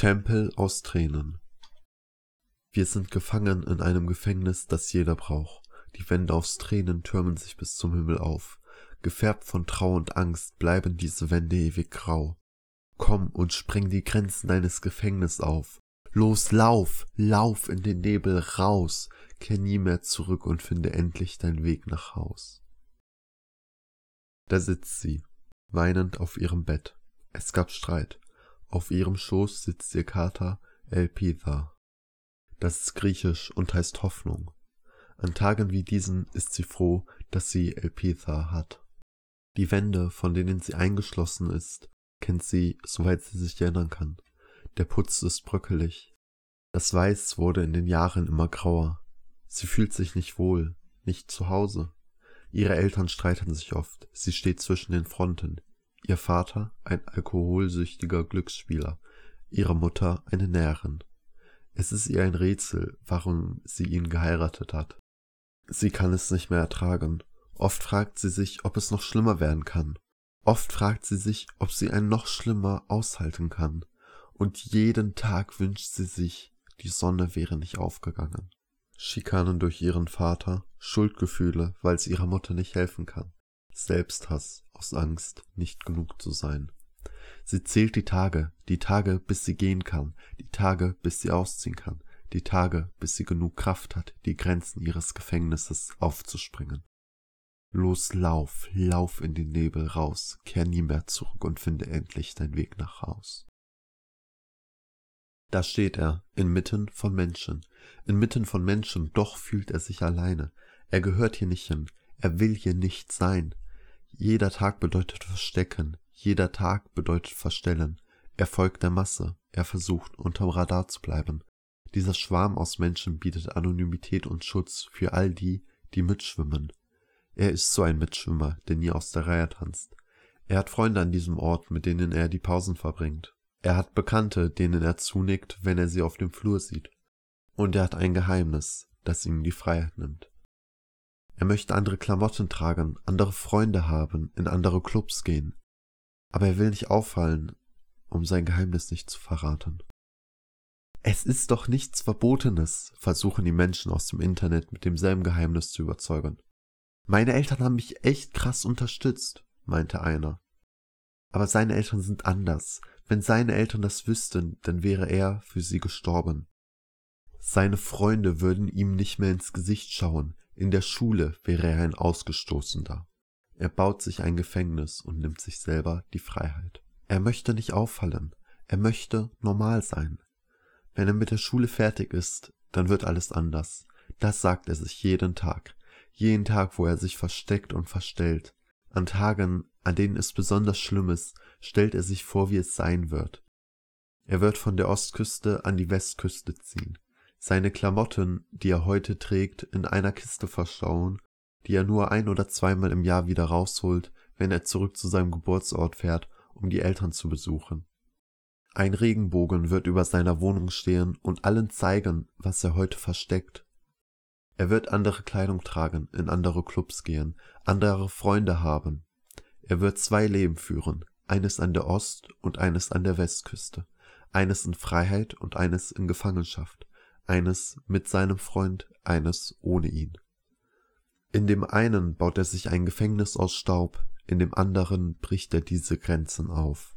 Tempel aus Tränen. Wir sind gefangen in einem Gefängnis, das jeder braucht. Die Wände aus Tränen türmen sich bis zum Himmel auf. Gefärbt von Trauer und Angst bleiben diese Wände ewig grau. Komm und spreng die Grenzen deines Gefängnisses auf. Los, lauf, lauf in den Nebel raus. Kehr nie mehr zurück und finde endlich deinen Weg nach Haus. Da sitzt sie, weinend auf ihrem Bett. Es gab Streit. Auf ihrem Schoß sitzt ihr Kater Elpitha. Das ist griechisch und heißt Hoffnung. An Tagen wie diesen ist sie froh, dass sie Elpitha hat. Die Wände, von denen sie eingeschlossen ist, kennt sie, soweit sie sich erinnern kann. Der Putz ist bröckelig. Das Weiß wurde in den Jahren immer grauer. Sie fühlt sich nicht wohl, nicht zu Hause. Ihre Eltern streiten sich oft. Sie steht zwischen den Fronten. Ihr Vater, ein alkoholsüchtiger Glücksspieler. Ihre Mutter, eine Näherin. Es ist ihr ein Rätsel, warum sie ihn geheiratet hat. Sie kann es nicht mehr ertragen. Oft fragt sie sich, ob es noch schlimmer werden kann. Oft fragt sie sich, ob sie ein noch schlimmer aushalten kann. Und jeden Tag wünscht sie sich, die Sonne wäre nicht aufgegangen. Schikanen durch ihren Vater, Schuldgefühle, weil es ihrer Mutter nicht helfen kann. Selbsthass aus Angst, nicht genug zu sein. Sie zählt die Tage, bis sie gehen kann, die Tage, bis sie ausziehen kann, die Tage, bis sie genug Kraft hat, die Grenzen ihres Gefängnisses aufzusprengen. Los, lauf, lauf in den Nebel raus, kehr nie mehr zurück und finde endlich deinen Weg nach Haus. Da steht er, inmitten von Menschen, doch fühlt er sich alleine. Er gehört hier nicht hin, er will hier nicht sein. Jeder Tag bedeutet verstecken, jeder Tag bedeutet verstellen. Er folgt der Masse, er versucht, unterm Radar zu bleiben. Dieser Schwarm aus Menschen bietet Anonymität und Schutz für all die, die mitschwimmen. Er ist so ein Mitschwimmer, der nie aus der Reihe tanzt. Er hat Freunde an diesem Ort, mit denen er die Pausen verbringt. Er hat Bekannte, denen er zunickt, wenn er sie auf dem Flur sieht. Und er hat ein Geheimnis, das ihm die Freiheit nimmt. Er möchte andere Klamotten tragen, andere Freunde haben, in andere Clubs gehen. Aber er will nicht auffallen, um sein Geheimnis nicht zu verraten. Es ist doch nichts Verbotenes, versuchen die Menschen aus dem Internet mit demselben Geheimnis zu überzeugen. Meine Eltern haben mich echt krass unterstützt, meinte einer. Aber seine Eltern sind anders. Wenn seine Eltern das wüssten, dann wäre er für sie gestorben. Seine Freunde würden ihm nicht mehr ins Gesicht schauen. In der Schule wäre er ein Ausgestoßener. Er baut sich ein Gefängnis und nimmt sich selber die Freiheit. Er möchte nicht auffallen. Er möchte normal sein. Wenn er mit der Schule fertig ist, dann wird alles anders. Das sagt er sich jeden Tag. Jeden Tag, wo er sich versteckt und verstellt. An Tagen, an denen es besonders schlimm ist, stellt er sich vor, wie es sein wird. Er wird von der Ostküste an die Westküste ziehen, seine Klamotten, die er heute trägt, in einer Kiste verstauen, die er nur ein- oder zweimal im Jahr wieder rausholt, wenn er zurück zu seinem Geburtsort fährt, um die Eltern zu besuchen. Ein Regenbogen wird über seiner Wohnung stehen und allen zeigen, was er heute versteckt. Er wird andere Kleidung tragen, in andere Clubs gehen, andere Freunde haben. Er wird zwei Leben führen, eines an der Ost- und eines an der Westküste, eines in Freiheit und eines in Gefangenschaft, eines mit seinem Freund, eines ohne ihn. In dem einen baut er sich ein Gefängnis aus Staub, in dem anderen bricht er diese Grenzen auf.